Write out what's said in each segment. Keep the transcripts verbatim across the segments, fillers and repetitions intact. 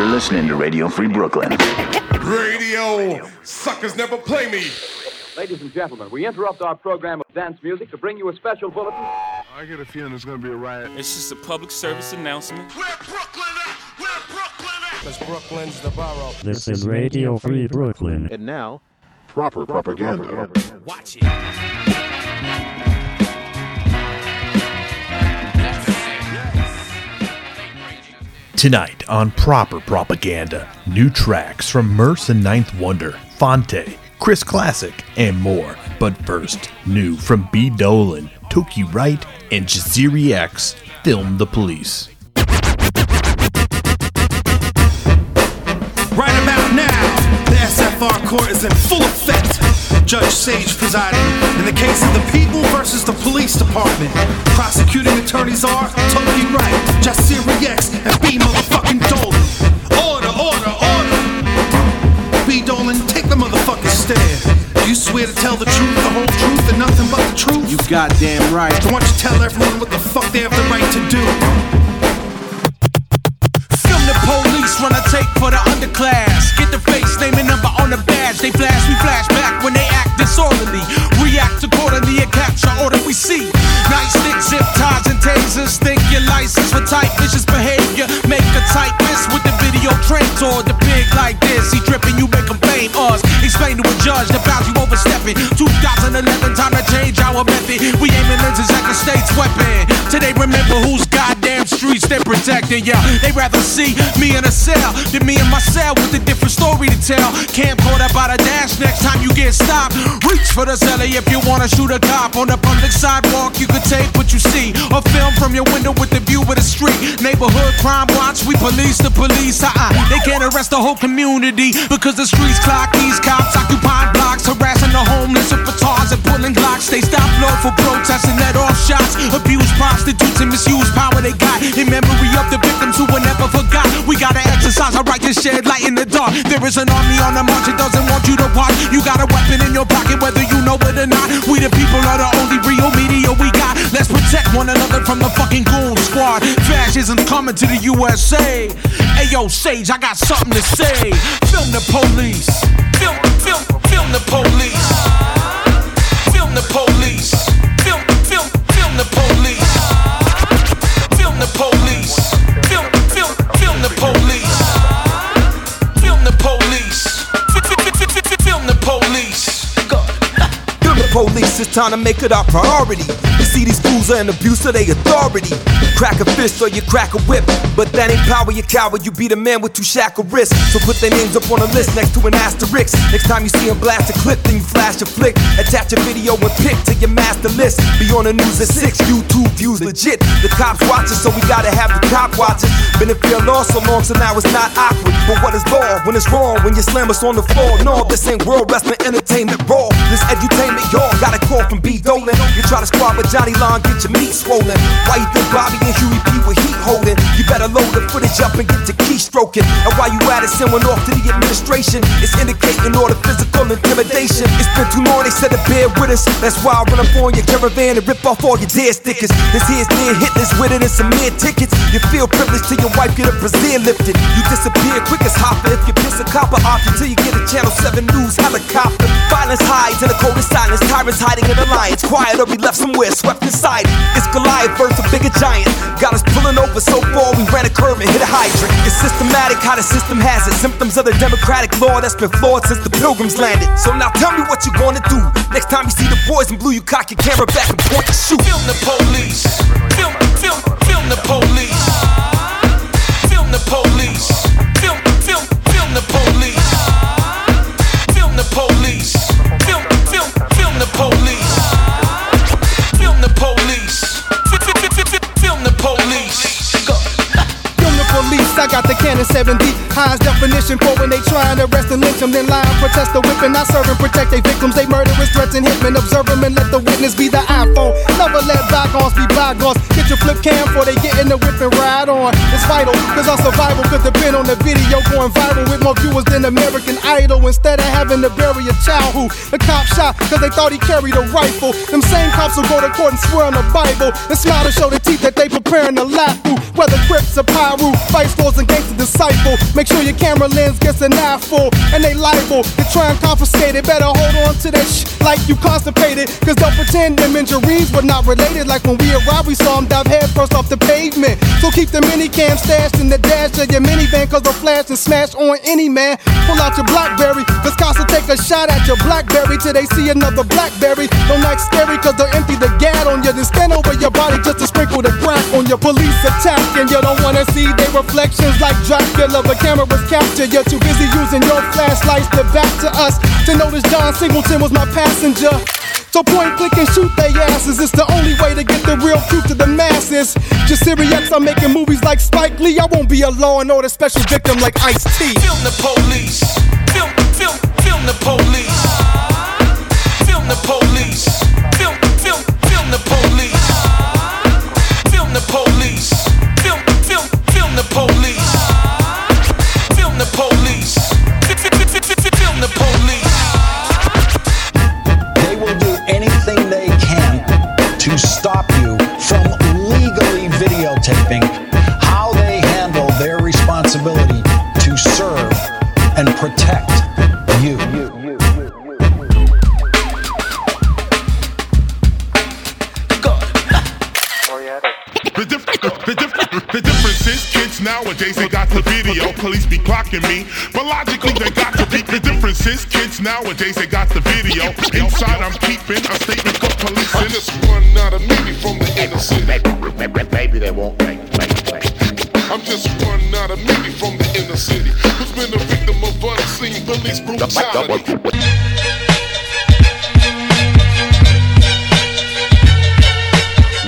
You're listening to Radio Free Brooklyn. Radio! Suckers never play me! Ladies and gentlemen, we interrupt our program of dance music to bring you a special bulletin. I get a feeling there's going to be a riot. It's just a public service announcement. Where Brooklyn at? Where Brooklyn at? Because Brooklyn's the borough. This is Radio Free Brooklyn. And now, Proper Propaganda. propaganda. Watch it. Tonight on Proper Propaganda, new tracks from Murs and Ninth Wonder, Phonte, Chris Classic, and more. But first, new from B. Dolan, Toki Wright, and Jasiri X, Film the Police. Right about now, the S F R court is in full effect. Judge Sage presiding in the case of the people versus the police department. Prosecuting attorneys are Toki Wright, Jasiri X, and B. motherfucking Dolan. Order, order, order. B. Dolan, take the motherfucking stand. You swear to tell the truth, the whole truth, and nothing but the truth? You goddamn right. So why don't you tell everyone what the fuck they have the right to do? The police run a tape for the underclass. Get the face, name and number on the badge. They flash, we flash back when they act disorderly. React accordingly and capture all that we see. Nightstick, zip ties and tasers. Think your license for tight vicious behavior. Make a tight fist with the video trains or the pig like this. He dripping, you make him blame us. Explain to a judge the bounds you overstepping. twenty eleven, time to change our method. We aiming lenses like a state's weapon. Today remember whose goddamn streets they're protecting. Yeah, they rather see me in a cell than me in my cell with a different story to tell. Camcorder by the dash next time you get stopped. Reach for the celly if you wanna shoot a cop. On the public sidewalk you could take what you see, or film from your window with the view of the street. Neighborhood crime watch, we police the police. Uh-uh, they can't arrest the whole community because the streets clock. These cops occupying blocks, harassing the homeless with guitars and pulling glocks. They stop lawful protests and let off shots. Abuse prostitutes and misuse power they got. In memory of the victims who were never forgot. We gotta exercise our right to shed light in the dark. There is an army on the march that doesn't want you to watch. You got a weapon in your pocket whether you know it or not. We the people are the only real media we got. Let's protect one another from the fucking goon squad. Fascism's coming to the U S A. Ayo Sage, I got something to say. Film the police. Film, film, film the police. Film the police. Film, film, film the police. Film the police. Film, film, film the police. Film the police. Film the police. Film the police. It's time to make it our priority. You see these fools are an abuse of their authority. Crack a fist or you crack a whip, but that ain't power, you coward. You be the man with two shackle wrists. So put their names up on a list next to an asterisk. Next time you see them blast a clip, then you flash a flick. Attach a video and pick to your master list. Be on the news at six, YouTube views legit. The cops watch us, so we gotta have the cop watch us. Been in fear law so long, so now it's not awkward. But what is law when it's wrong? When you slam us on the floor? No, this ain't world wrestling entertainment raw. This edutainment, y'all got a call from B. Dolan. You try to squad with Johnny Law and get your meat swollen. Why you think Bobby and Huey P with heat holding? You better load the footage up and get to keystroking. And while you at it, send one off to the administration. It's indicating all the physical intimidation. It's been too long, they said to bear with us. That's why I run up on your caravan and rip off all your dead stickers. This here's near hitless with it and some mere tickets. You feel privileged till your wife get a brassiere lifted. You disappear quick as hopper if you piss a copper off you till you get a Channel seven News helicopter. Violence hides in the coldest silence. Tyrants hiding in the lions. Quiet or be left somewhere swept inside it. It's Goliath versus a bigger giant. Got us pulling over so far we ran a curve and hit a hydrant. It's systematic how the system has it. Symptoms of the democratic law that's been flawed since the pilgrims landed. So now tell me what you gonna do. Next time you see the boys in blue, you cock your camera back and point and shoot. Film the police. Film, film, film the police. Film the police. Film, film, film the police. Film the police. Film, film, film the police. Film the police. Police, I got the Canon seven D, highest definition for when they tryin' to arrest and lynch them. Then lying, protest the whipping, I serve and protect their victims. They murderers, threats and hitmen, observe them and let the witness be the iPhone. Never let bygones be bygones. Get your flip cam before they get in the whip and ride on. It's vital, cause our survival could depend on the video going viral with more viewers than American Idol. Instead of having to bury a child who the cop shot cause they thought he carried a rifle. Them same cops will go to court and swear on the Bible and smile to show the teeth that they preparing to lie through. whether Crips or Pyro, Vice Lords and gangster disciple. Make sure your camera lens gets an eye full, and they liable to try and confiscate it. Better hold on to that shit like you constipated, cause don't pretend them injuries were not related. Like when we arrived, we saw them dive head first off the pavement. So keep the minicam stashed in the dash of your minivan, cause they'll flash and smash on any man. Pull out your Blackberry, cause cops will take a shot at your Blackberry till they see another Blackberry. Don't act scary, cause they'll empty the gat on you, then stand over your body just to sprinkle the crack on your police attack. And you don't wanna see their reflections like Dracula, but cameras capture. You're too busy using your flashlights to back to us to notice John Singleton was my passenger. So point, click, and shoot they asses. It's the only way to get the real truth to the masses. Jasiri X, I'm making movies like Spike Lee. I won't be a law and order special victim like Ice-T. Film the police. Film, film, film the police. Film the police. Film, film, film the police. Film the police. Film, film, film the police. Film the police. Film the police. Anything they can to stop you from legally videotaping how they handle their responsibility to serve and protect you. The, diff- the, diff- the difference is kids nowadays, they got the video. Police be clocking me, but logically they got to be. The difference is kids nowadays, they got the video. Inside I'm keeping a statement for police, and it's one out of many from the innocent. Maybe they won't make it. I'm just one out of many from the inner city, who's been a victim of unseen police brutality.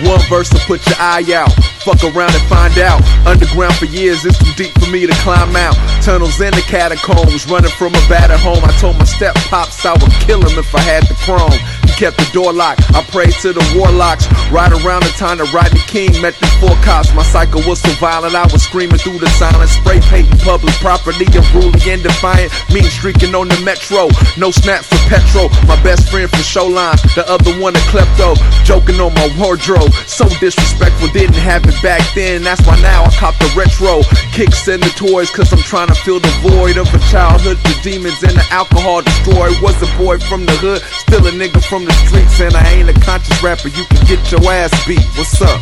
One verse to put your eye out. Fuck around and find out. Underground for years, it's too deep for me to climb out. Tunnels in the catacombs, running from a battered home. I told my step pops I would kill him if I had the chrome. He kept the door locked, I prayed to the warlocks. Right around the time that Rodney King met the four cops, my cycle was so violent I was screaming through the silence. Spray painting public property, unruly and defiant. Mean streaking on the metro, no snaps for petrol. My best friend from Showlines, the other one a klepto. Joking on my wardrobe, so disrespectful, didn't have it back then. That's why now I cop the retro kicks and the toys, cause I'm trying to fill the void of a childhood. The demons and the alcohol destroyed. Was a boy from the hood, still a nigga from the streets. And I ain't a conscious rapper, you can get your ass beat. What's up?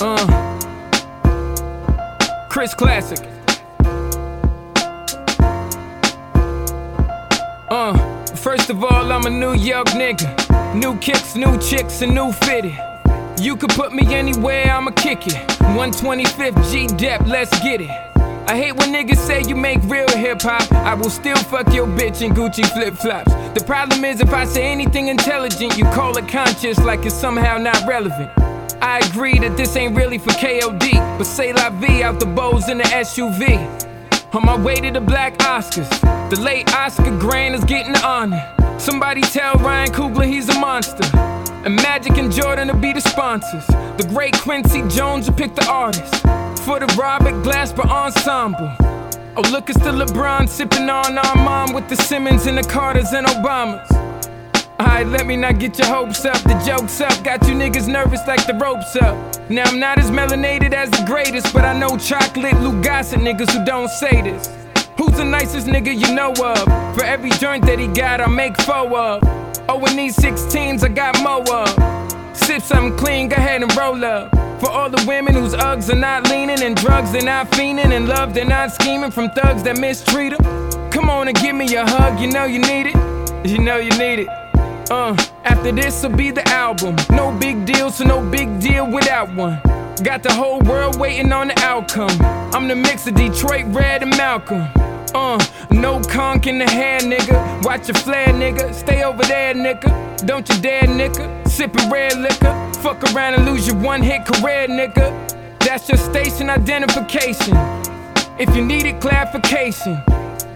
Uh, Chris Classic. Uh, first of all, I'm a New York nigga. New kicks, new chicks, and new fitted. You could put me anywhere, I'ma kick it. one twenty-fifth G Dep, let's get it. I hate when niggas say you make real hip-hop. I will still fuck your bitch in Gucci flip-flops. The problem is if I say anything intelligent, you call it conscious like it's somehow not relevant. I agree that this ain't really for K O D, but say la vie out the Bose in the S U V. On my way to the Black Oscars, the late Oscar Grant is getting honored. Somebody tell Ryan Coogler he's a monster, and Magic and Jordan will be the sponsors. The great Quincy Jones will pick the artist for the Robert Glasper ensemble. Oh look, it's the LeBron sipping on Armand with the Simmons and the Carters and Obamas. Alright, let me not get your hopes up, the joke's up. Got you niggas nervous like the rope's up. Now I'm not as melanated as the greatest, but I know chocolate, Lou Gossett niggas who don't say this. Who's the nicest nigga you know of? For every joint that he got, I make four of. Oh, and these sixteens, I got more of. Sip something clean, go ahead and roll up. For all the women whose Uggs are not leaning, and drugs they're not fiending, and love they're not scheming from thugs that mistreat them. Come on and give me a hug, you know you need it. You know you need it. Uh, after this'll be the album. No big deal, so no big deal without one. Got the whole world waiting on the outcome. I'm the mix of Detroit, Red, and Malcolm. Uh, no conk in the hair, nigga. Watch your flare, nigga. Stay over there, nigga. Don't you dare, nigga. Sippin' red liquor. Fuck around and lose your one-hit career, nigga. That's your station identification. If you needed clarification.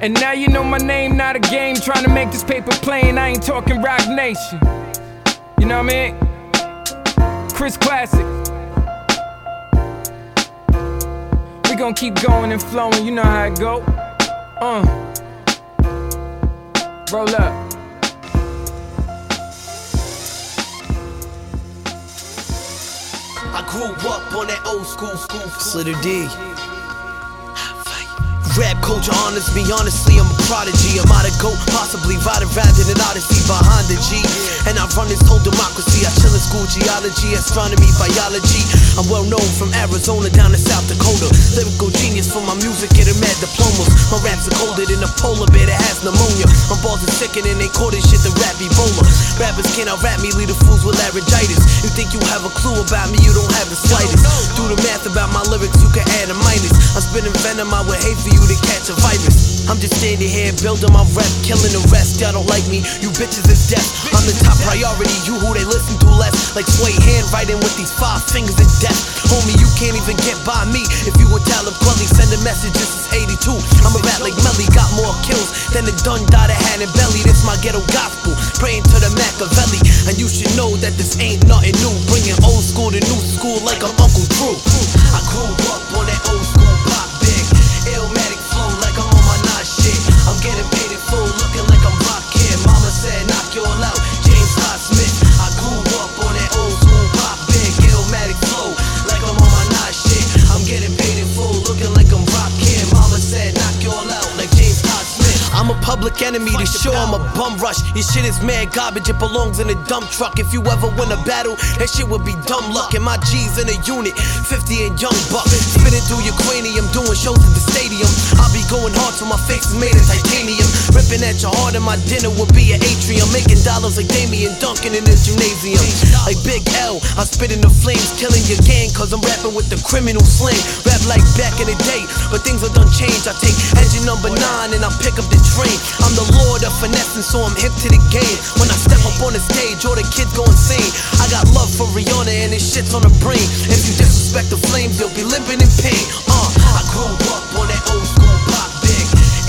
And now you know my name, not a game. Trying to make this paper plain, I ain't talking Rock Nation. You know what I mean? Chris Classic. We gon' keep going and flowing, you know how it go. Uh, Roll up. I grew up on that old school, school, school. Little D. Rap culture honors me, honestly, I'm a prodigy. I'm out of GOAT, possibly riding around in an odyssey behind the G. And I run this whole democracy. I chill in school geology, astronomy, biology. I'm well known from Arizona down to South Dakota. Lyrical genius for my music, getting mad diplomas. My raps are colder than a polar bear that has pneumonia. My balls are sickin' and they call this shit the rap Ebola. Rappers can't out-rap me, lead the fools with laryngitis. You think you have a clue about me, you don't have the slightest. Do the math about my lyrics, you can add a minus. I'm spinning venom, I would hate for you to catch a virus. I'm just standing here building my rep, killing the rest. Y'all don't like me, you bitches is death. I'm the top priority, you who they listen to less. Like Sway handwriting with these five fingers of death. Homie, you can't even get by me. If you were Talib Kweli, send a message, this is eighty-two. I'm a rat like Melly, got more kills than the Dundada had in belly. This my ghetto gospel, praying to the Machiavelli. And you should know that this ain't nothing new. Bringing old school to new school like I'm Uncle Drew. I grew up on that old school pop big. Illmatic flow like I'm on my Nas shit. I'm getting paid in full, looking like I'm rockin'. Mama said knock you all out, James Highsmith. I grew up on that old school pop big. Illmatic flow like I'm on my Nas shit. I'm getting paid in full, looking like I'm rockin'. Mama said knock you all out like James Highsmith. I'm a public enemy to show I'm a bum rush. Your shit is mad garbage, it belongs in a dump truck. If you ever win a battle, that shit would be dumb luck. And my G's in a unit, fifty and young buck. Spinning through your cranium, doing shows at the stadium. I'll be going hard till my face is made of titanium. Ripping at your heart and my dinner would be an atrium. Making dollars like Damian Duncan in the gymnasium. Like Big L, I spit in the flames, killing your gang, cause I'm rapping with the criminal slang. Rap like back in the day, but things are done changed. I take engine number nine and I pick up the train. I'm the lord of finessing, so I'm hip to the game. When I step up on the stage, all the kids go insane. I got love for Rihanna and this shit's on the brain. If you disrespect the flames, you'll be limping in pain. Uh, I grew up on that old school pop big.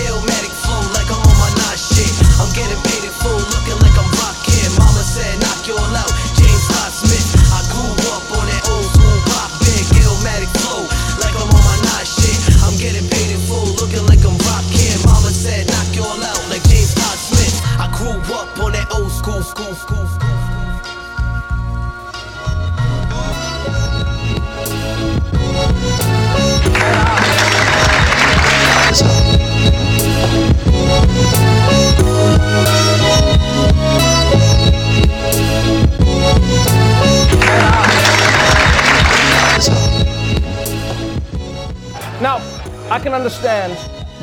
Illmatic flow like I'm on my Nas shit. I'm getting paid in full, looking like I'm rockin'. Mama said knock you all out, James Highsmith. I grew up on that old school pop big. Illmatic flow like I'm on my Nas shit. I'm getting paid in full, looking like I'm rockin'. Mama said knock you all out like James Highsmith. I grew up on that old school, school, school, school. Now, I can understand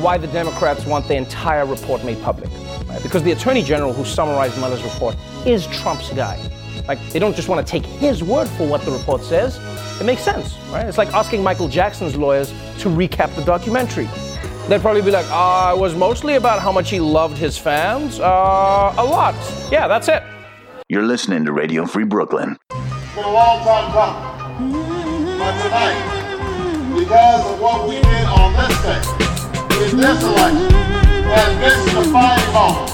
why the Democrats want the entire report made public, right? Because the Attorney General who summarized Mueller's report is Trump's guy. Like, they don't just want to take his word for what the report says. It makes sense, right? It's like asking Michael Jackson's lawyers to recap the documentary. They'd probably be like, uh, it was mostly about how much he loved his fans. Uh, a lot. Yeah, that's it. You're listening to Radio Free Brooklyn. It's been a long time coming. But tonight, because of what we did on this day, it this election has been the defining moment.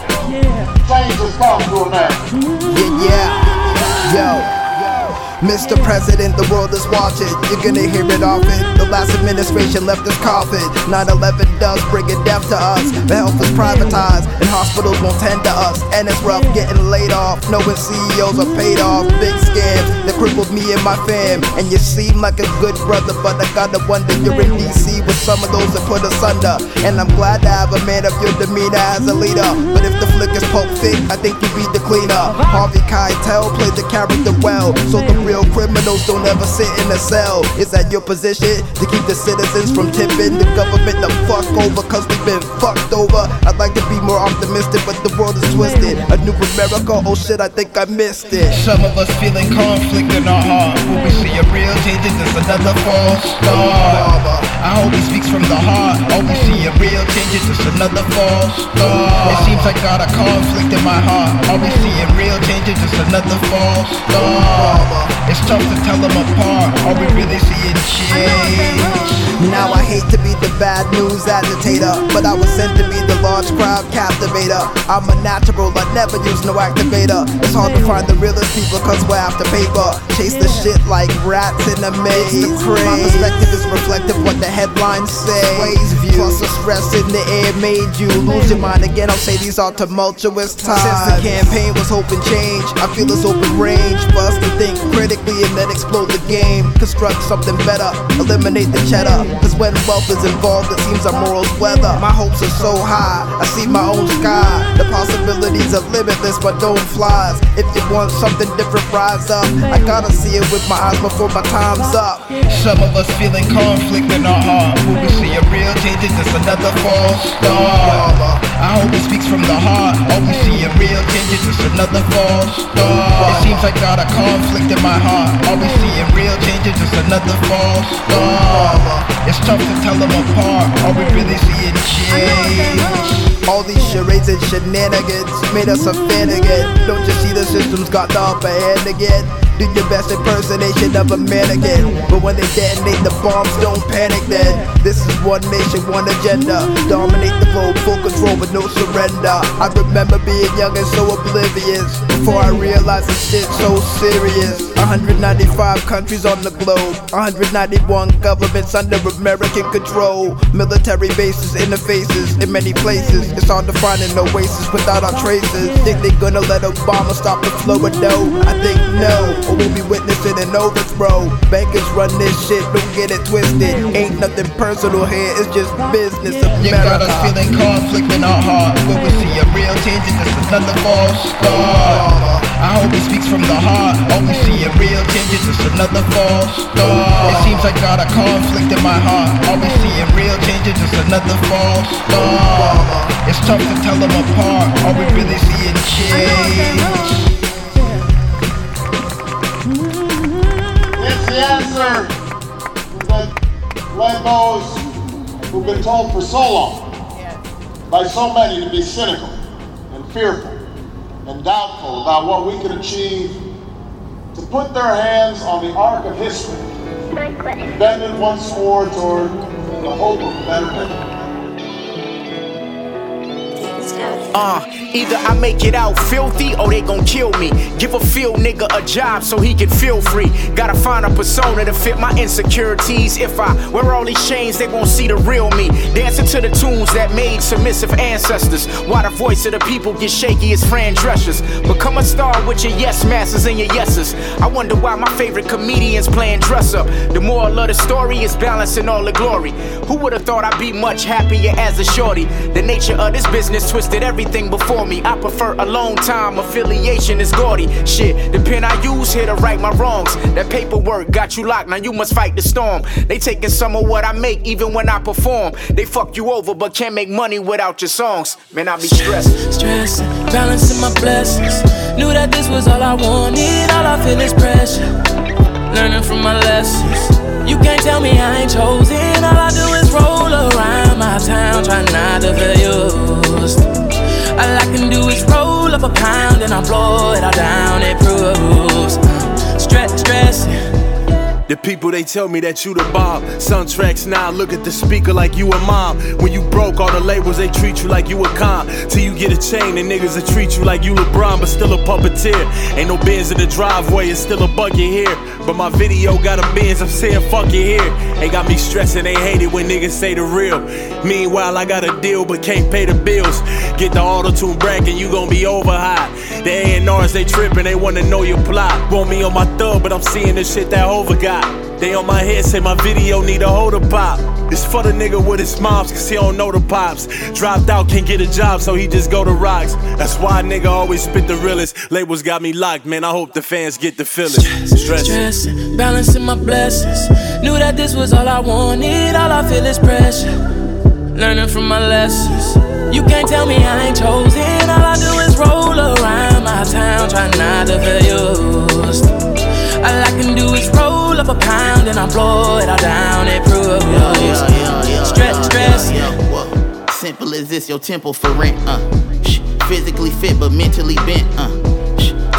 Change the start to America. Yeah, yeah. Yo. Mister President, the world is watching. You're gonna hear it often. The last administration left us coughing. nine eleven does bring a death to us. The health is privatized, and hospitals won't tend to us. And it's rough getting laid off, knowing C E Os are paid off. Big scams that crippled me and my fam. And you seem like a good brother, but I gotta wonder, you're in D C with some of those that put us under. And I'm glad to have a man of your demeanor as a leader. But if the flick is Pulp Fic, I think you beat the cleaner. Harvey Keitel played the character well, so the real criminals don't ever sit in a cell. Is that your position? To keep the citizens from tipping the government the fuck over, cause we've been fucked over. I'd like to be more optimistic, but the world is twisted. A new America, oh shit, I think I missed it. Some of us feeling conflict in our heart. When we see a real change, it's another false start. I hope he speaks from the heart. All we see a real change, it's another false start. It seems I got a conflict in my heart. All we see a real change, it's another false start. It's tough to tell them apart, are we really seeing change? Now I hate to be the bad news agitator, but I was sent to be the large crowd captivator. I'm a natural, I never use no activator. It's hard to find the realest people cause we're after paper. Chase the shit like rats in a maze. My perspective is reflective what the headlines say. Process rest in the air made you lose your mind again. I'll say these are tumultuous times. Since the campaign was hope and change, I feel it's open range for us to think critically and then explode the game. Construct something better, eliminate the cheddar, cause when wealth is involved it seems our morals weather. My hopes are so high, I see my own sky. The possibilities are limitless but don't flies. If you want something different, rise up. I gotta see it with my eyes before my time's up. Some of us feeling conflict in our heart. Will we see a real change? Is this another false start? I hope it speaks from the heart. All we see a real change? Is this another false start? It seems like got a conflict in my heart. All we see a real change? Is this another false start? It's tough to tell them apart. Are we really seeing change? All these charades and shenanigans made us a fan again. Don't you see the system's got the upper hand again? Do your best impersonation of a man again. But when they detonate the bombs, don't panic then. This is one nation, one agenda. Dominate the globe, full control with no surrender. I remember being young and so oblivious, before I realized this shit's so serious. one hundred ninety-five countries on the globe, one hundred ninety-one governments under American control. Military bases, interfaces in many places. It's hard to find an oasis without our traces. Think they gonna let Obama stop the flow of dough? I think no, or we'll be witnessing an overthrow. Bankers run this shit, don't get it twisted. Ain't nothing personal here, it's just business. America. You got us feeling conflict in our heart. Will we see a real change? Is this another false start? I hope it speaks from the heart. All we see a real change? Is this another false start? It seems like got a conflict in my heart. All we see a real change? Is this another false start? It's tough to tell them apart. Are we really seeing change? The answer is that rainbows who've been told for so long by so many to be cynical and fearful and doubtful about what we can achieve, to put their hands on the arc of history and bend it once more toward the hope of a better day. Uh, either I make it out filthy or they gon' kill me. Give a field nigga a job so he can feel free. Gotta find a persona to fit my insecurities. If I wear all these chains, they won't see the real me. Dancing to the tunes that made submissive ancestors. Why the voice of the people get shaky as Fran Drescher's. Become a star with your yes masters and your yeses. I wonder why my favorite comedians playing dress up. The moral of the story is balancing all the glory. Who would've thought I'd be much happier as a shorty? The nature of this business twisted everything before me. I prefer a long time, affiliation is gaudy. Shit, the pen I use here to right my wrongs. That paperwork got you locked, now you must fight the storm. They taking some of what I make even when I perform. They fuck you over but can't make money without your songs. Man, I be stressed. Stressed, balancing my blessings. Knew that this was all I wanted, all I feel is pressure. Learning from my lessons. You can't tell me I ain't chosen. All I do is roll around my town, try not to feel used. All I can do is roll up a pound and I blow it all down, it proves. Stress, stress. The people, they tell me that you the bomb. Soundtracks now look at the speaker like you a mom. When you broke, all the labels, they treat you like you a con. Till you get a chain and niggas will treat you like you LeBron, but still a puppeteer. Ain't no Benz in the driveway, it's still a bucket here. But my video got a Benz, I'm saying fuck it here. Ain't got me stressing, they hate it when niggas say the real. Meanwhile, I got a deal but can't pay the bills. Get the auto-tune bracket, you gon' be over high. The A and R's, they trippin', they wanna know your plot. Want me on my thug, but I'm seeing the shit that Hova got. They on my head say my video need a hold to pop. It's for the nigga with his moms cause he don't know the pops. Dropped out, can't get a job so he just go to rocks. That's why a nigga always spit the realest. Labels got me locked, man, I hope the fans get the feeling. Stress, stress, balancing my blessings. Knew that this was all I wanted, all I feel is pressure. Learning from my lessons. You can't tell me I ain't chosen. All I do is roll around my town, try not to feel used. All I can do is roll up a pound and I blow it all down, it proves. Stress, stress. Simple as this, your temple for rent, uh. Physically fit but mentally bent, uh.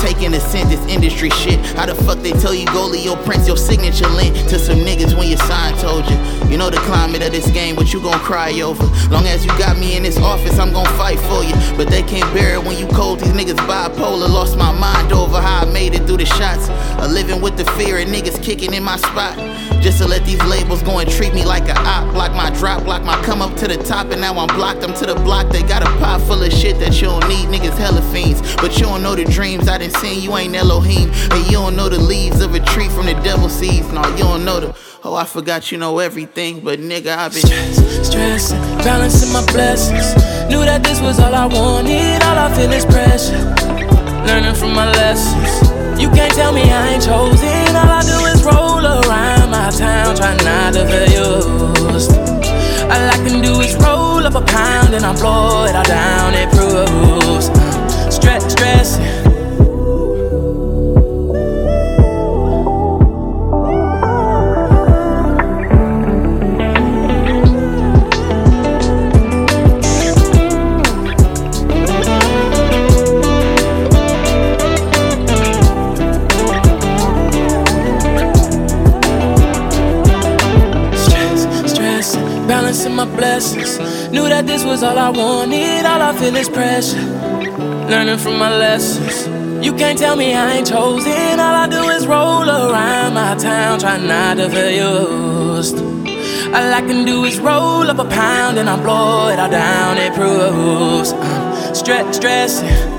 taking a cent, this industry shit. How the fuck they tell you go Leo Prince, your signature link to some niggas when your sign told you? You know the climate of this game, what you gon' cry over? Long as you got me in this office, I'm gon' fight for you. But they can't bear it when you cold, these niggas bipolar. Lost my mind over how I made it through the shots. A living with the fear and niggas kicking in my spot. Just to let these labels go and treat me like a op. Block my drop, block my come up to the top, and now I'm blocked. I'm to the block, they got a pot full of shit that you don't need. Niggas hella fiends, but you don't know the dreams I done seen, you ain't Elohim. And you don't know the leaves of a tree from the devil seeds. No, you don't know the, oh I forgot you know everything. But nigga I been stressing, stressing, balancing my blessings. Knew that this was all I wanted, all I feel is pressure. Learning from my lessons. You can't tell me I ain't chosen. All I do is roll around my town, try not to feel used. All I can do is roll up a pound and I blow it all down, it proves. Stress, stress. My blessings. Knew that this was all I wanted, all I feel is pressure. Learning from my lessons. You can't tell me I ain't chosen. All I do is roll around my town, try not to feel used. All I can do is roll up a pound and I blow it all down, it proves. I'm stress, stressing.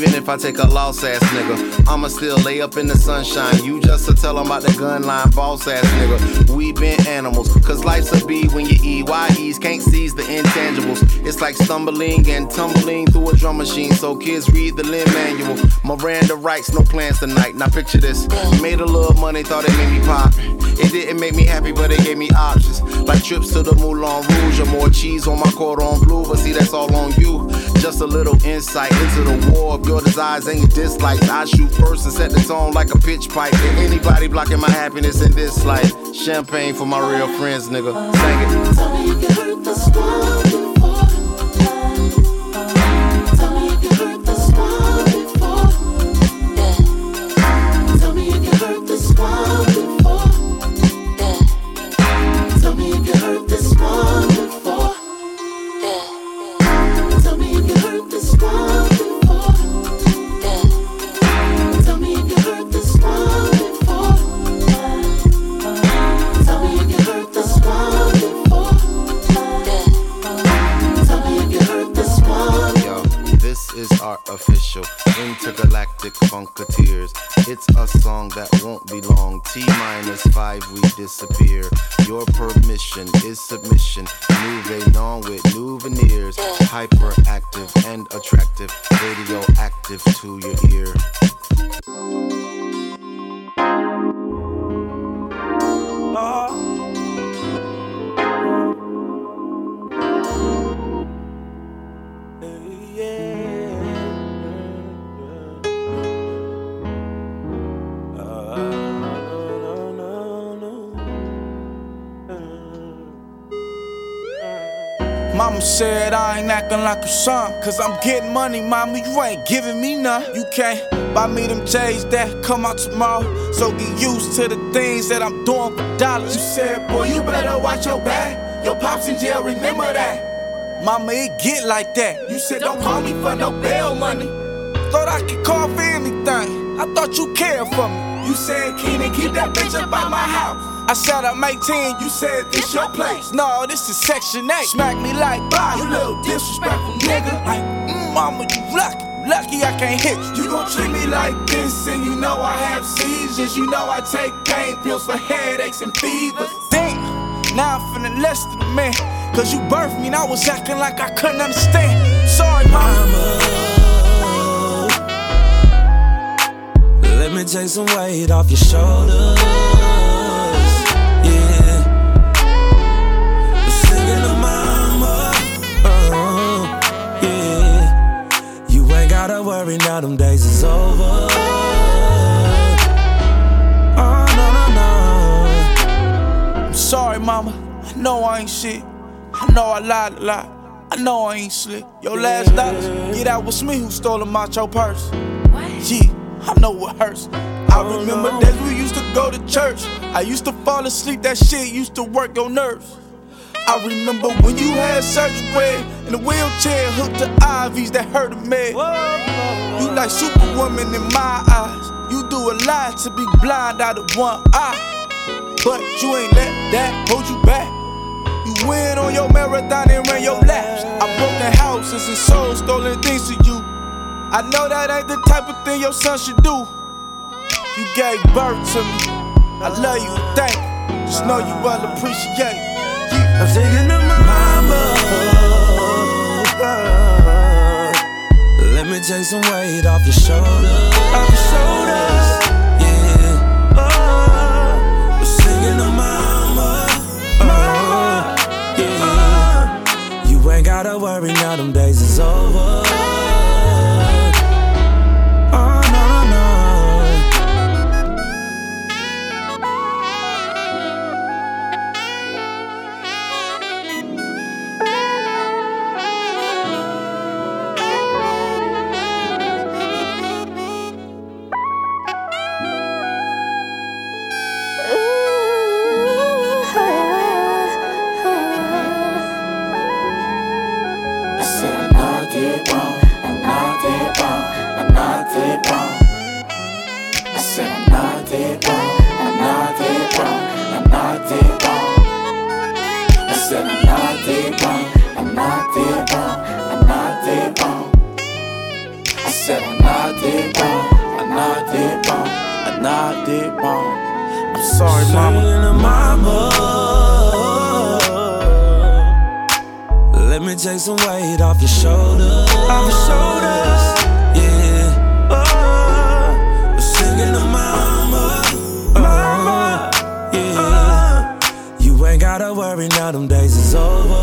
If I take a loss ass nigga, I'ma still lay up in the sunshine. You just to tell 'em about the gun line, boss ass nigga. We been animals, cause life's a bee when you eat. Y E's can't seize the intangibles. It's like stumbling and tumbling through a drum machine. So kids read the Lin manual. Miranda writes, no plans tonight. Now picture this. Made a little money, thought it made me pop. It didn't make me happy, but it gave me options. Like trips to the Moulin Rouge or more cheese on my Cordon Bleu. But see, that's all on you. Just a little insight into the war of your desires and your dislikes. I shoot first and set the tone like a pitch pipe. And anybody blocking my happiness in this life, champagne for my real friends, nigga. Sing it. Tell me if you hurt this one. Official intergalactic funketeers. It's a song that won't be long. T minus five, we disappear. Your permission is submission. Moving on with new veneers. Hyperactive and attractive. Radioactive to your ear. Oh. Mama said I ain't acting like a son, cause I'm getting money, mama, you ain't giving me none. You can't buy me them J's that come out tomorrow, so get used to the things that I'm doing for dollars. You said, boy, you better watch your back, your pops in jail, remember that. Mama, it get like that. You said, don't call me for no bail money. Thought I could call for anything, I thought you cared for me. You said, Keenan, keep that bitch up by my house. I shout out Mike ten, you said this your place. No, this is Section eight. Smack me like, bye, you little disrespectful nigga. Like, mm, mama, you lucky. Lucky I can't hit you. You gon' treat me like this, and you know I have seizures. You know I take pain pills for headaches and fevers. Damn, now I'm finna less than a man. Cause you birthed me and I was acting like I couldn't understand. Sorry, mama. Mama, let me take some weight off your shoulders. Yeah, singing to mama. Oh, yeah. You ain't gotta worry now, them days is over. Oh, no, no, no. I'm sorry, mama. I know I ain't shit. I know I lied a lot. I know I ain't slick. Your last dollars, yeah, that was me who stole them out your purse. What? Yeah, I know it hurts. I oh, remember no. days we used to go to church. I used to fall asleep, that shit used to work your nerves. I remember when you had surgery red in a wheelchair, hooked to I Vs that hurt a man. You like Superwoman in my eyes. You do a lie to be blind out of one eye. But you ain't let that hold you back. You win on your marathon and ran your laps. I broke the houses and sold stolen things to you. I know that ain't the type of thing your son should do. You gave birth to me. I love you and thank you. Just know you well appreciate it. Yeah. I'm singing to mama. Let me take some weight off your shoulders. Off your shoulders. Yeah. Oh. I'm singing to mama. Oh. Ain't gotta worry now, them days is over. Oh, no, no, I'm sorry, mama. Mama, let me take some weight off your shoulders. Off your shoulders, yeah. Oh, I'm singing to mama. Mama, oh, yeah. You ain't gotta worry now, them days is over.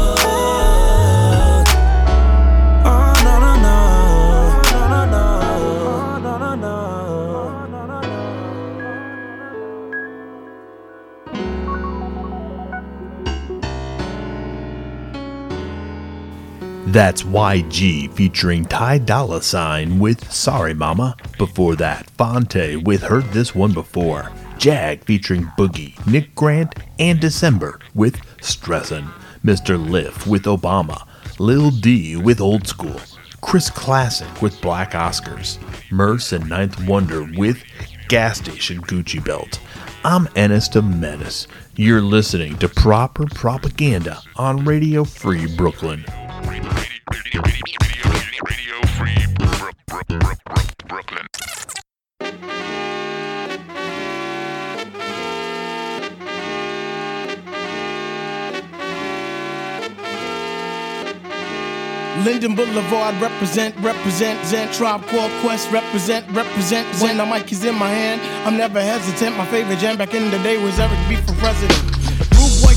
That's Y G featuring Ty Dolla Sign with Sorry Mama. Before that, Phonte with Heard This One Before. Jag featuring Boogie, Nick Grant, and December with Stressin'. Mister Liff with Obama. Lil Dee with Old School. Chris Classic with Black Oscars. Murs and Ninth Wonder with Gas Station Gucci Belt. I'm Ennis to Menace. You're listening to Proper Propaganda on Radio Free Brooklyn. Radio, radio, radio, radio, free bro, bro, bro, bro, bro, Brooklyn. Linden Boulevard, represent, represent, Zen Tribe Called Quest, represent, represent, Zen. The mic is in my hand, I'm never hesitant. My favorite jam back in the day was Eric B for president.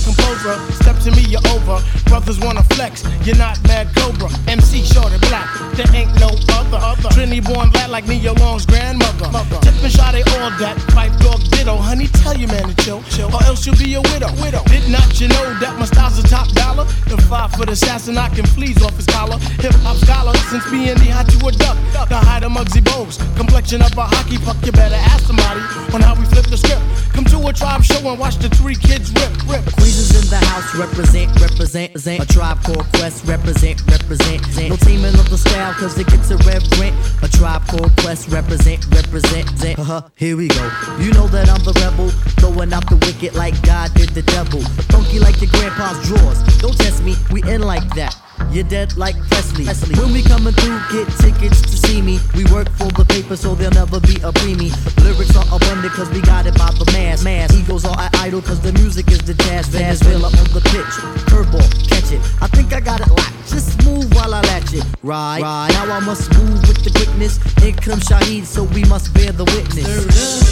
Composer, step to me, you're over. Brothers wanna flex, you're not Mad Cobra. M C short and black, there ain't no other. other. Trinity born lad like Neo Long's grandmother. Mother. Tip and shot, they all that. Pipe dog ditto, honey, tell your man to chill, chill, or else you'll be a widow. Widow. Did not you know that my style's a top dollar? The five Oxford assassin, I can fleas off his collar. Hip-hop scholar, since me and the Hachi were duck. The height of Muggsy Bogues, complexion of a hockey puck. You better ask somebody on how we flip the script. Come to a tribe show and watch the three kids rip, rip. Queens in the house, represent, represent, represent. A Tribe Called Quest, represent, represent, represent. No teaming up the style, cause it gets a red rent. A Tribe Called Quest, represent, represent, represent. Uh-huh, here we go. You know that I'm the rebel, throwing out the wicked like God did the devil. Funky like your grandpa's drawers. Don't test me, we in like that. You're dead like Presley. Presley. When we coming through, get tickets to see me. We work for the paper, so there'll never be a preemie. Lyrics are abundant, cause we got it by the mass. mass. Egos are at idle, cause the music is the jazz. Venezuela on the pitch, curveball, catch it. I think I got it locked, just move while I latch it. Right, right. Now I must move with the quickness. In comes Shaheed, so we must bear the witness.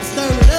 Stir it up. Stir it up.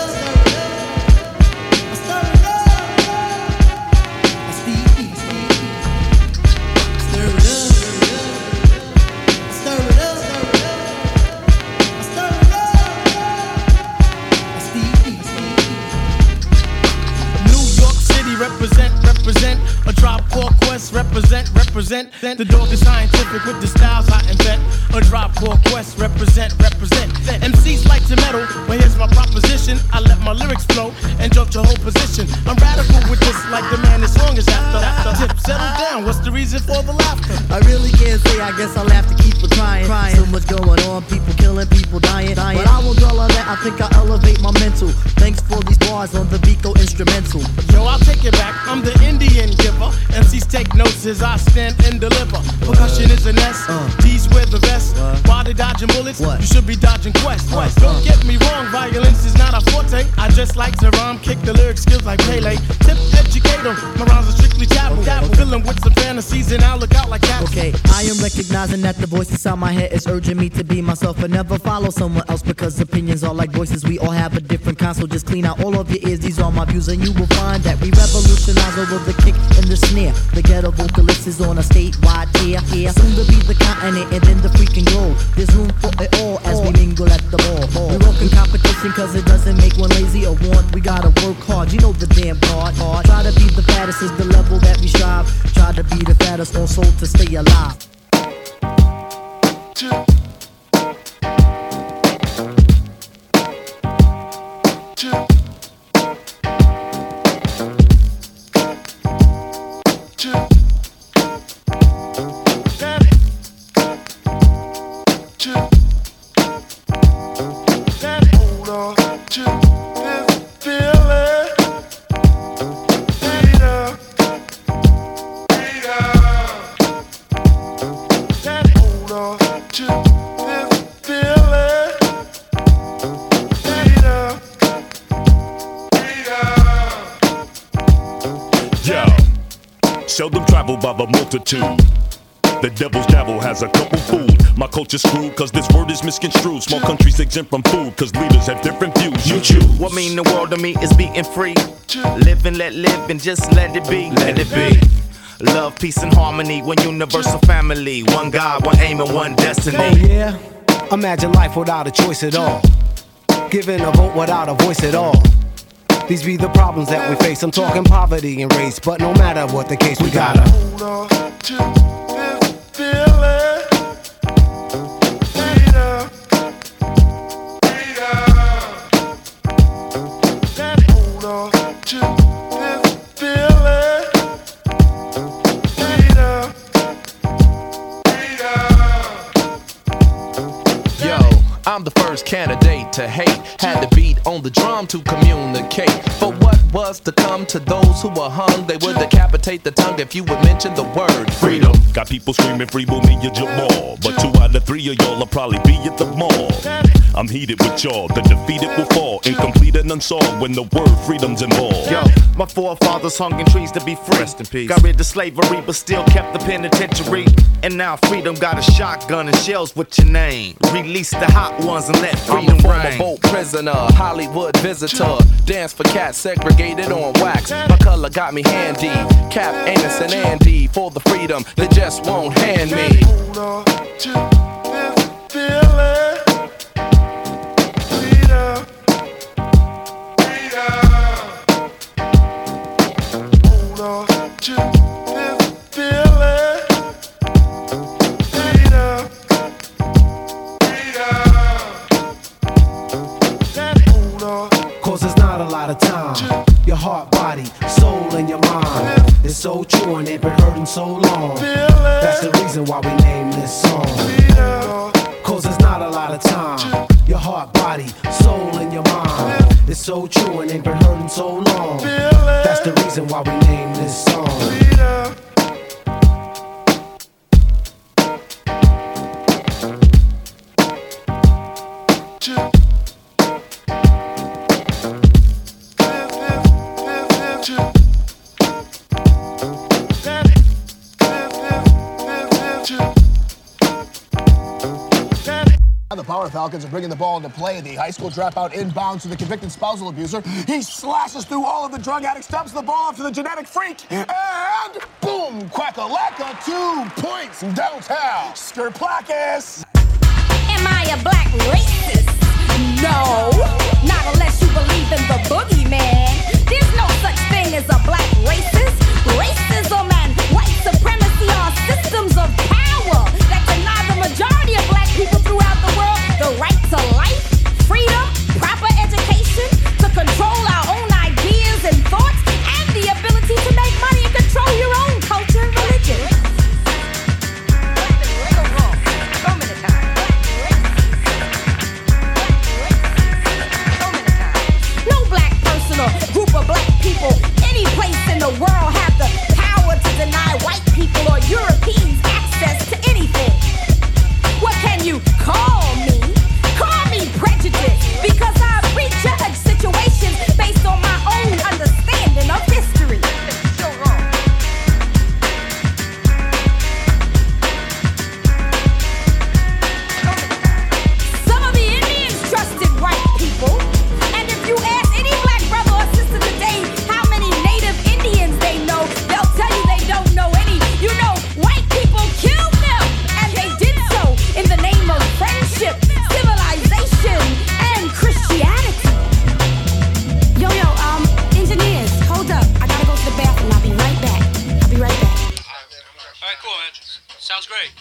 A Tribe Called Quest, represent, represent. The dog is scientific with the styles I invent. A Tribe Called Quest, represent, represent. M Cs like to meddle, but here's my proposition. I let my lyrics flow and jump your whole position. I'm radical with this, like the man as long as after. after. Tip, settle down, what's the reason for the laughter? I really can't say, I guess I'll have to keep it trying. trying. So much going on, people killing, people dying. dying. But I won't dwell on that, I think I'll elevate my mental. Thanks for these bars on the Vico instrumental. Yo, I'll take it back, I'm the Indian giver. M Cs take notes as I stand and deliver. What? Percussion is a nest, uh. D's wear the vest. What? While they dodging bullets, what? You should be dodging quests. What? Don't uh. get me wrong, violence is not a forte. I just like to rhyme, kick the lyric skills like Pele. Tip, educate them, my rhymes are strictly dabble. Okay, okay. Fill them with some fantasies and I'll look out like that. Okay, I am recognizing that the voice inside my head is urging me to be myself and never follow someone else, because opinions are like voices, we all have a different kind. So just clean out all of your ears, these are my views, and you will find that we revolutionize over the kick and the snare. The ghetto vocalist is on a statewide tear. Soon to be the continent and then the freaking globe. There's room for it all as we mingle at the ball. We walk in competition cause it doesn't make one lazy or want. We gotta work hard, you know the damn part. Hard. Try to be the fattest is the level that we strive. Try to be the fattest on soul to stay alive. Two. The devil's devil has a couple food. My culture's screwed cause this word is misconstrued. Small countries exempt from food cause leaders have different views. You choose. What mean the world to me is being free. Live and let live and just let it be. Let it be. Love, peace and harmony. One universal family. One God, one aim and one destiny. Oh yeah, imagine life without a choice at all. Giving a vote without a voice at all. These be the problems that we face. I'm talking poverty and race, but no matter what the case, we, we gotta, gotta hold on to this feeling. Beat up, beat up. That hold on to this feeling. Beat up, beat up. Yo, I'm the first candidate to hate. Had to beat on the drum to communicate. For what was to come to those who were hung, they would decapitate the tongue if you would mention the word freedom. Got people screaming free will me and Jamal, but two out of three of y'all will probably be at the mall. I'm heated with y'all, the defeated will fall, incomplete and unsolved when the word freedom's involved. Yo, my forefathers hung in trees to be free. Rest in peace. Got rid of slavery but still kept the penitentiary. And now freedom got a shotgun and shells with your name. Release the hot ones and let freedom reign. I'm a former boat prisoner, Hollywood visitor. Dance for cats segregated on wax. My color got me handy. Cap, Anus, and Andy for the freedom they just won't hand me. Hold on to this feeling. Beat up, beat up. Hold on to cause it's not a lot of time. Your heart, body, soul, and your mind. It's so true and they've been hurting so long. That's the reason why we named this song. Cause it's not a lot of time. Your heart, body, soul, and your mind. It's so true and they've been hurting so long. That's the reason why we named this song. The Power Falcons are bringing the ball into play. The high school dropout inbounds to the convicted spousal abuser. He slashes through all of the drug addicts, dumps the ball to the genetic freak, and boom, quack-a-lacka, two points in downtown. Skerplakis. Am I a black racist? No, not unless you believe in the boogeyman. There's no such thing as a black racist. Racism and white supremacy are systems of power that deny the majority of black people throughout the world the right to life, freedom, proper education, to control our own ideas and thoughts, and the ability to make money and control your own culture and religion. No black person or group of black people any place in the world have the power to deny white people or Europeans access to anything. What can you call me? Prejudice, because I prejudge situations based on my own understanding of history. So wrong. Some of the Indians trusted white people, and if you ask any black brother or sister today how many native Indians they know, they'll tell you they don't know any. You know, white people killed them, and they did so in the name of friendship, and Christianity. Yo, yo, um, engineers, hold up. I gotta go to the bathroom. I'll be right back. I'll be right back. All right, cool, man. Sounds great.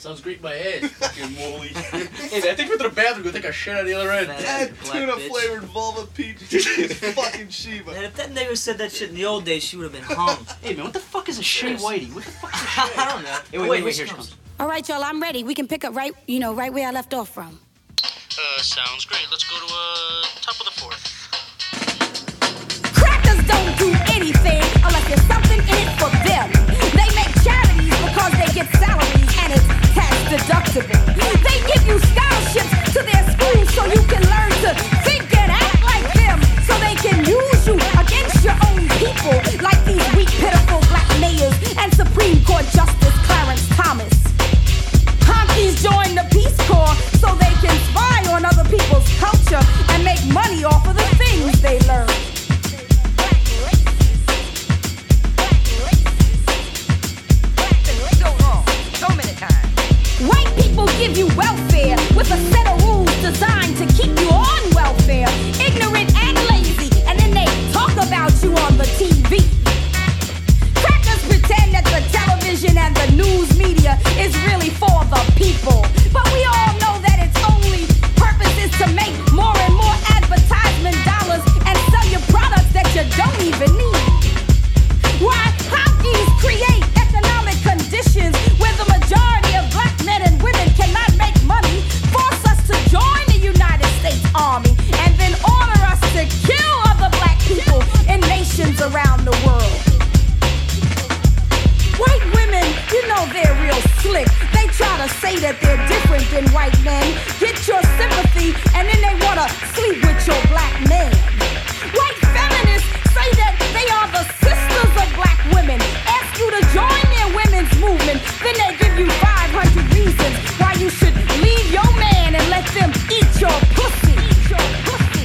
Sounds great in my head. Fucking moly. Hey, I think we're to the bathroom. Go take a shit out of the other end. That tuna-flavored vulva peach is fucking Sheba. Man, if that nigga said that shit in the old days, she would have been hung. Hey, man, what the fuck is a Shea Whitey? What the fuck is a Shea? I don't know. Hey, wait, wait, wait, here she comes. All right, y'all, I'm ready. We can pick up right, you know, right where I left off from. Uh, sounds great. Let's go to, uh, top of the fourth. Crackers don't do anything unless there's something in it for them. They make charities because they get salaries and it's tax-deductible. They give you scholarships to their schools so you can learn to think and act like them, so they can use you against your own people, like these weak, pitiful black mayors and Supreme Court Justice Clarence Thomas. Honkies join the Peace Corps so they can spy on other people's culture and make money off of the things they learn. So wrong, so many times. White people give you welfare with a set of rules designed to keep you on welfare, ignorant and lazy, and then they talk about you on the T V. Pretend that the television and the news media is really for the people. But we all know that its only purpose is to make more and more advertisement dollars and sell you products that you don't even need. Why, honkies create economic conditions where the majority of black men and women cannot make money, force us to join the United States Army, and then order us to kill other black people in nations around the world. White women, you know they're real slick. They try to say that they're different than white men, get your sympathy, and then they want to sleep with your black man. White feminists say that they are the sisters of black women, ask you to join their women's movement, then they give you five hundred reasons why you should leave your man and let them eat your pussy. Eat your pussy.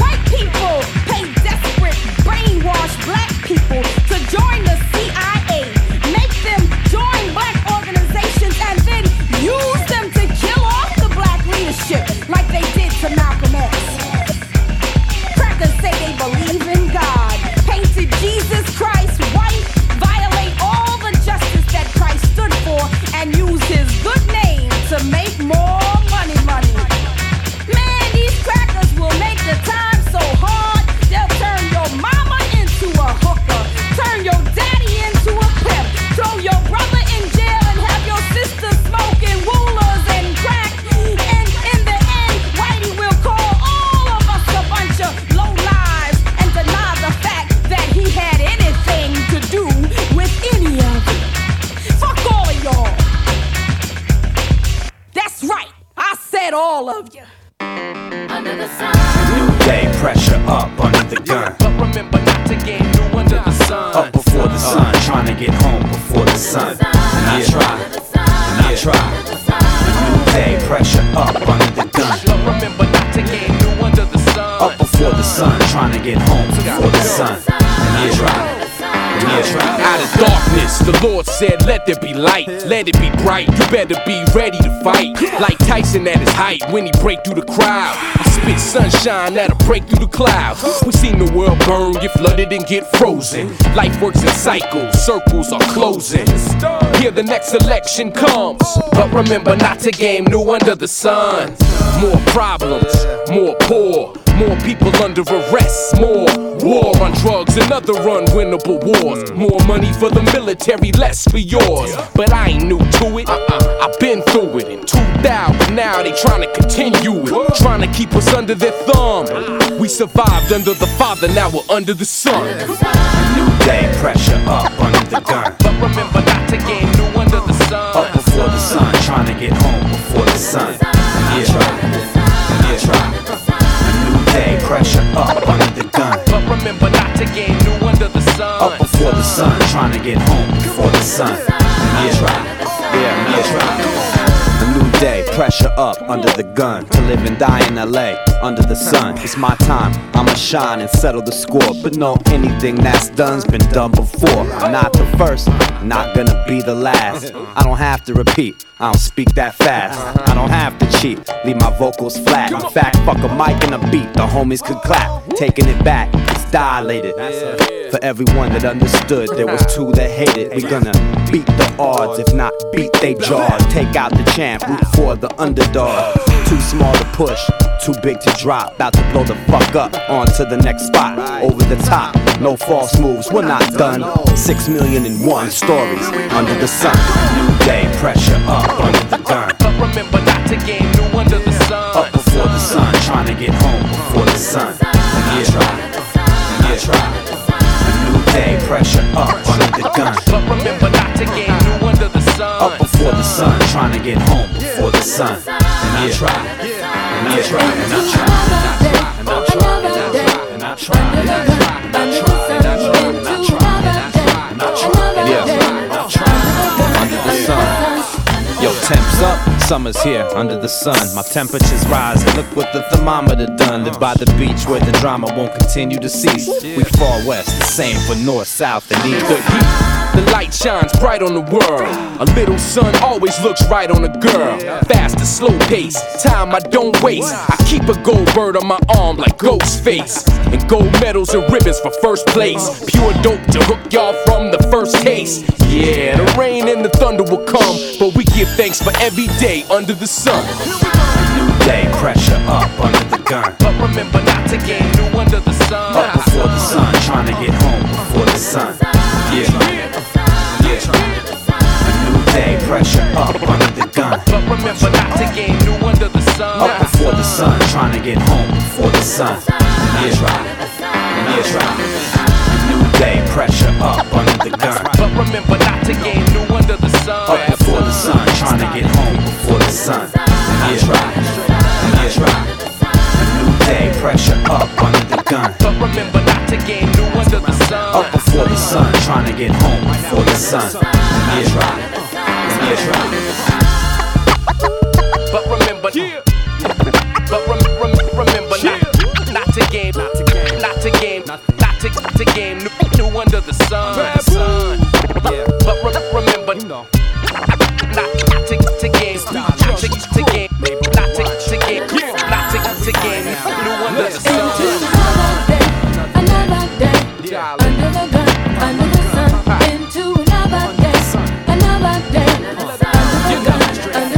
White people pay desperate, brainwashed black people to join the C I A, make them join black organizations, and then use them to kill off the black leadership like they did to Malcolm X. Crackers say they believe in God, painted Jesus Christ white, violate all the justice that Christ stood to make more money, money. Man, these crackers will make the time so hard, they'll turn your mama into a hooker, turn your daddy into a pimp, throw your brother in jail and have your sister smoking rulers and crack. And in the end, Whitey will call all of us a bunch of low lives and deny the fact that he had anything to do with any of it. Fuck all of y'all. That's right, I said all of you. Under the sun. New day, pressure up under the gun. But remember not to get new under the sun. Up before the sun, trying to get home before the sun. And I try, and I try. New day, pressure up under the gun. But remember not to get new under the sun. Up before the sun, trying to get home before the sun. And I try. Out of darkness, the Lord said, let there be light. Let it be bright, you better be ready to fight. Like Tyson at his height, when he break through the crowd, he spit sunshine that'll break through the clouds. We seen the world burn, get flooded and get frozen. Life works in cycles, circles are closing. Here the next election comes, but remember not to game new under the sun. More problems, more poor, more people under arrest, more war on drugs and other unwinnable wars. More money for the military, less for yours. But I ain't new to it, uh-uh. I've been through it in two thousand. Now they trying to continue it, trying to keep us under their thumb. We survived under the father, now we're under the sun. New day, pressure up under the gun. But remember not to get new under the sun. Up before the sun, trying to get home before the sun. Yeah, yeah, try. Pressure up under the gun. But remember not to get new under the sun. Up before the sun, trying to get home before the sun. Yeah, right. Yeah, that's right. A new day, pressure up under the gun. To live and die in L A, under the sun. It's my time, I'ma shine and settle the score. But no, anything that's done's been done before. I'm not the first, not gonna be the last. I don't have to repeat, I don't speak that fast. I don't have to cheat, leave my vocals flat. In fact, fuck a mic and a beat, the homies could clap. Taking it back, it's dilated. For everyone that understood, there was two that hated. We gonna beat the odds, if not beat they jaws. Take out the champ, root for the underdog. Too small to push, too big to drop. About to blow the fuck up, on to the next spot. Over the top, no false moves, we're not done. Six million and one stories, under the sun. New day, pressure up. Under the gun. But remember not to get new under the sun. Up before the sun, trying to get home before the sun. Yeah, try. Yeah, try. A new day, pressure up under the gun. But remember not to get new under the sun. Up before the sun, trying to get home before the sun. And I try. And I try. And I try. And I try. And I try. And I try. And I try. And I try. And I try. Temps up, summer's here, under the sun. My temperature's rising, look what the thermometer done. Live by the beach where the drama won't continue to cease. We far west, the same for north, south, and east. The light shines bright on the world. A little sun always looks right on a girl. Fast to slow pace, time I don't waste. I keep a gold bird on my arm like Ghostface. And gold medals and ribbons for first place. Pure dope to hook y'all from the first taste. Yeah, the rain and the thunder will come, but we give thanks for every day under the sun. New day, pressure up under the gun. But remember not to get new under the sun. Up before the sun, trying to get home before the sun. Yeah. Pressure up under the gun. But remember not to get new under the sun. Up before the sun, trying to get home before the sun. And I try. And I try. New day, pressure up under the gun. But remember not to get new under the sun. Up before the sun, trying to get home before the sun. And I try. And I try. New day, pressure up under the gun. But remember not to get new under the sun. Up before the sun, trying to get home before the sun. And I try. But remember, yeah. But rem, rem, remember yeah. not, not to game, not to game, not to game, not to, to game new, new under the sun. sun. Yeah. But rem, remember, you know. not, not to, to game, not to, to game, not to, to game, not to, to game new under the sun. Another day, another day, under the gun, under the sun, into another day, another day. Under the sun,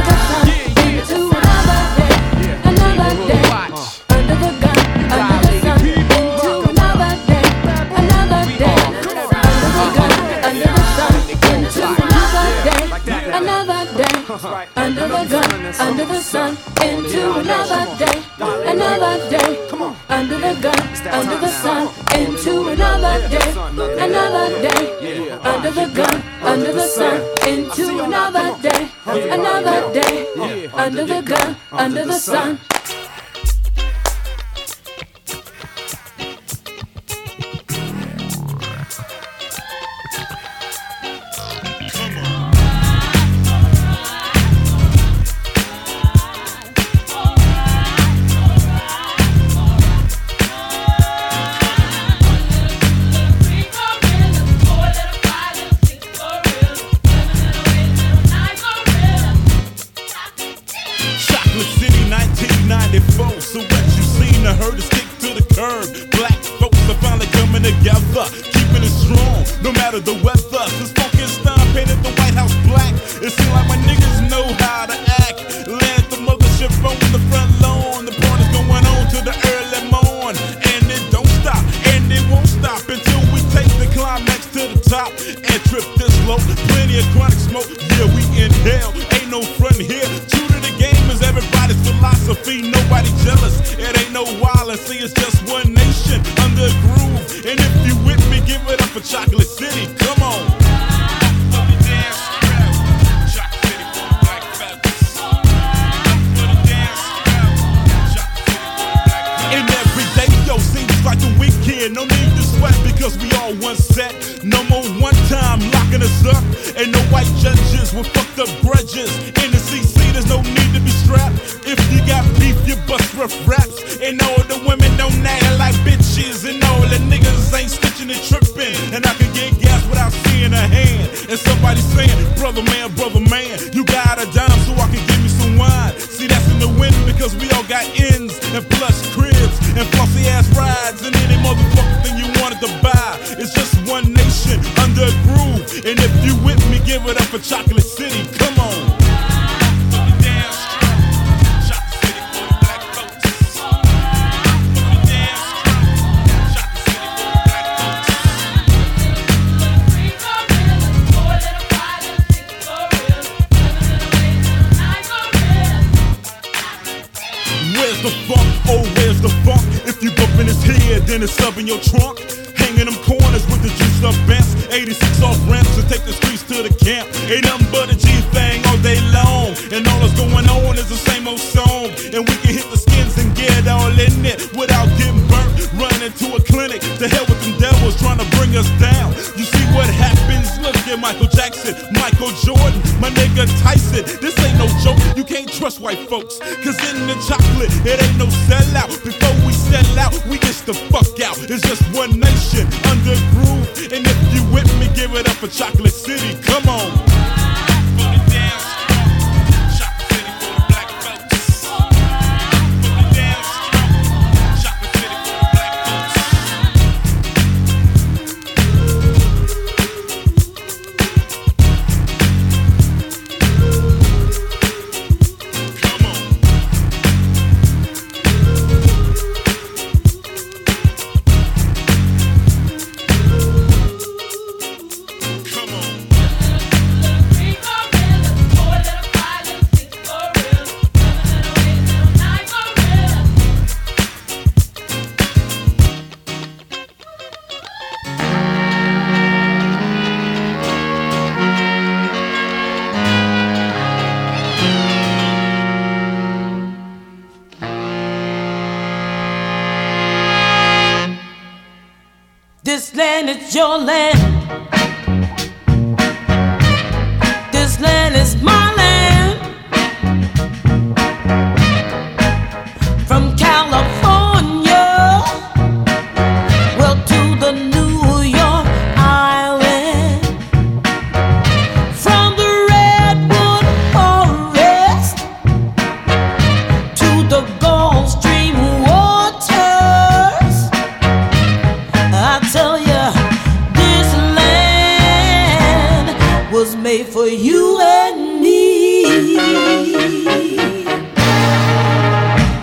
right. Under the gun, under the sun, into another day, another day. Come on. Under the gun, under the sun, into another day, another day. Under the gun, under the sun, into another day, another day. Under the gun, under the sun. Your land. This land is my land. From California, well, to the New York Island. From the Redwood Forest to the Gulf Stream waters. I tell you, was made for you and me.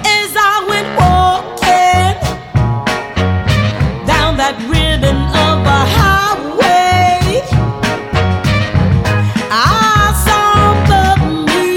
As I went walking down that ribbon of a highway, I saw the music.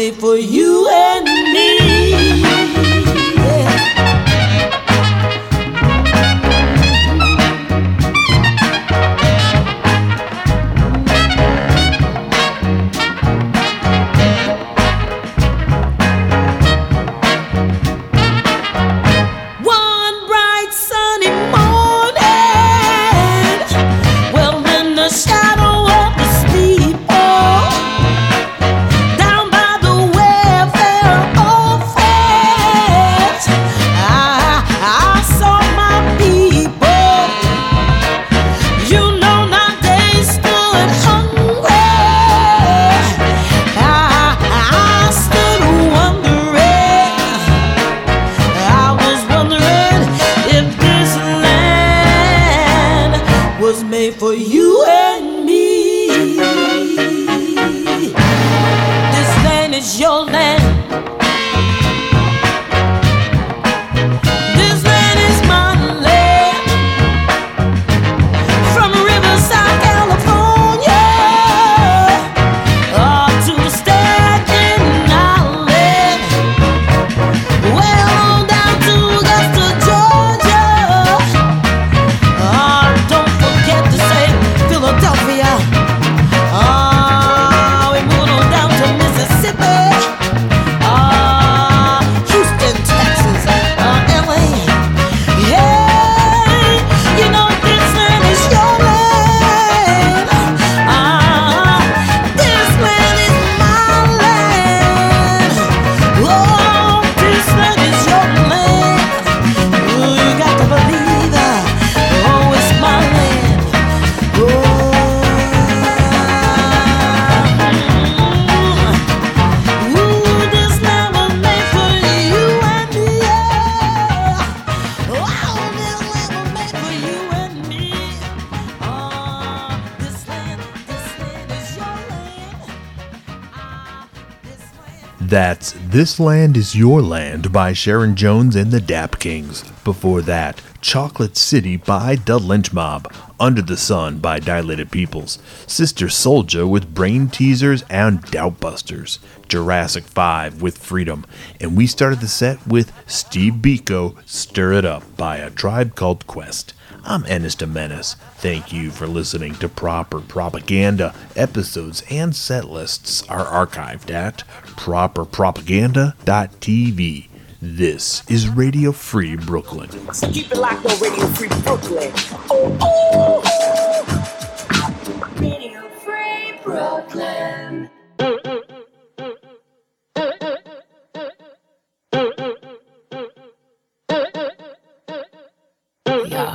way for you and me. That's This Land Is Your Land by Sharon Jones and the Dap Kings. Before that, Chocolate City by Da Lynch Mob, Under the Sun by Dilated Peoples, Sister Soulja with Brain Teasers and Doubt Busters, Jurassic five with Freedom, and we started the set with Steve Biko, Stir It Up by A Tribe Called Quest. I'm Ennis de Menace. Thank you for listening to Proper Propaganda. Episodes and set lists are archived at proper propaganda dot t v. This is Radio Free Brooklyn. So keep it locked on Radio Free Brooklyn. Oh, oh, oh. Radio Free Brooklyn. Y'all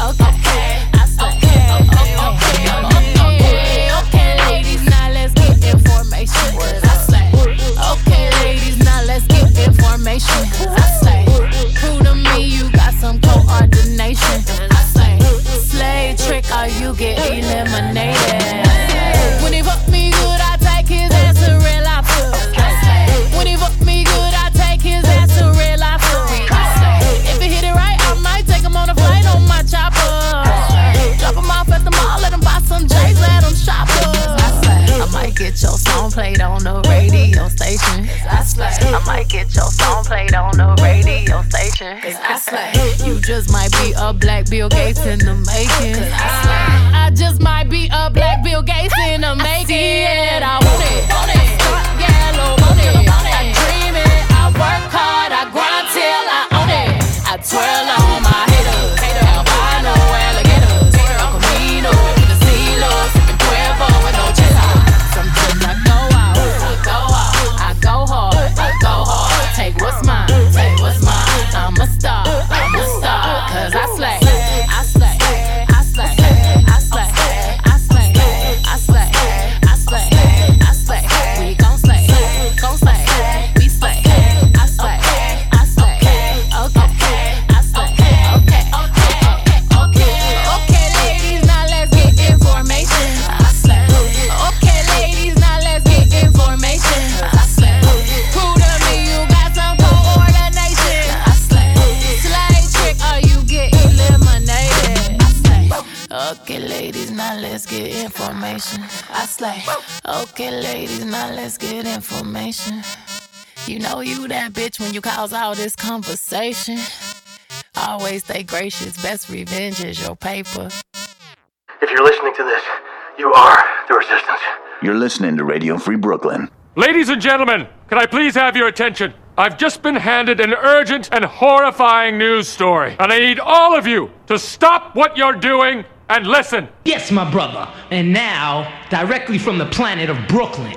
played on the radio station. I slay. I might get your song played on the radio station. I slay. You just might be a black Bill Gates in the making. I, I just might be a black Bill Gates in the making. I, it. I want it. Want it. Start yellow, want it. I dream it. I work hard. I grind till I own it. I twirl on my haters. I slay. Okay, ladies, now let's get information. You know you that bitch when you cause all this conversation. Always stay gracious. Best revenge is your paper. If you're listening to this, you are the resistance. You're listening to Radio Free Brooklyn. Ladies and gentlemen, can I please have your attention? I've just been handed an urgent and horrifying news story, and I need all of you to stop what you're doing and listen. Yes, my brother. And now, directly from the planet of Brooklyn.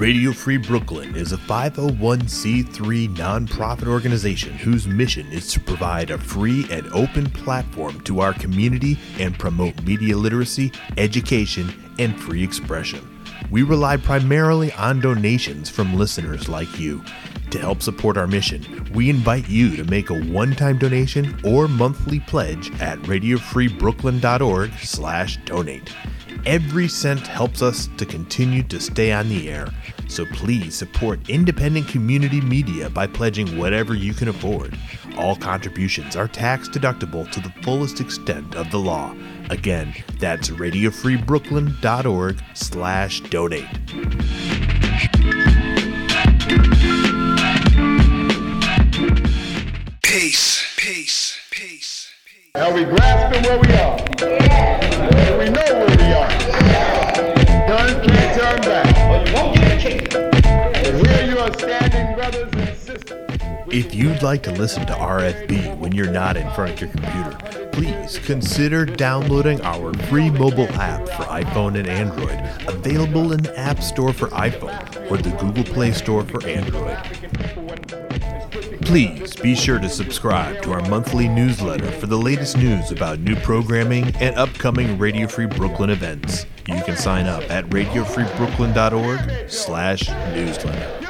Radio Free Brooklyn is a five oh one c three nonprofit organization whose mission is to provide a free and open platform to our community and promote media literacy, education, and free expression. We rely primarily on donations from listeners like you. To help support our mission, we invite you to make a one-time donation or monthly pledge at RadioFreeBrooklyn.org slash donate. Every cent helps us to continue to stay on the air, so please support independent community media by pledging whatever you can afford. All contributions are tax deductible to the fullest extent of the law. Again, that's RadioFreeBrooklyn.org slash donate. Peace, peace, peace, peace. Are we grasping where we are? Yeah. And we know where we are. Yeah. Guns can't turn back. Or you won't get a kick. Here you are standing, brothers and sisters. If you'd like to listen to R F B when you're not in front of your computer, please consider downloading our free mobile app for iPhone and Android, available in the App Store for iPhone or the Google Play Store for Android. Please be sure to subscribe to our monthly newsletter for the latest news about new programming and upcoming Radio Free Brooklyn events. You can sign up at RadioFreeBrooklyn.org slash newsletter.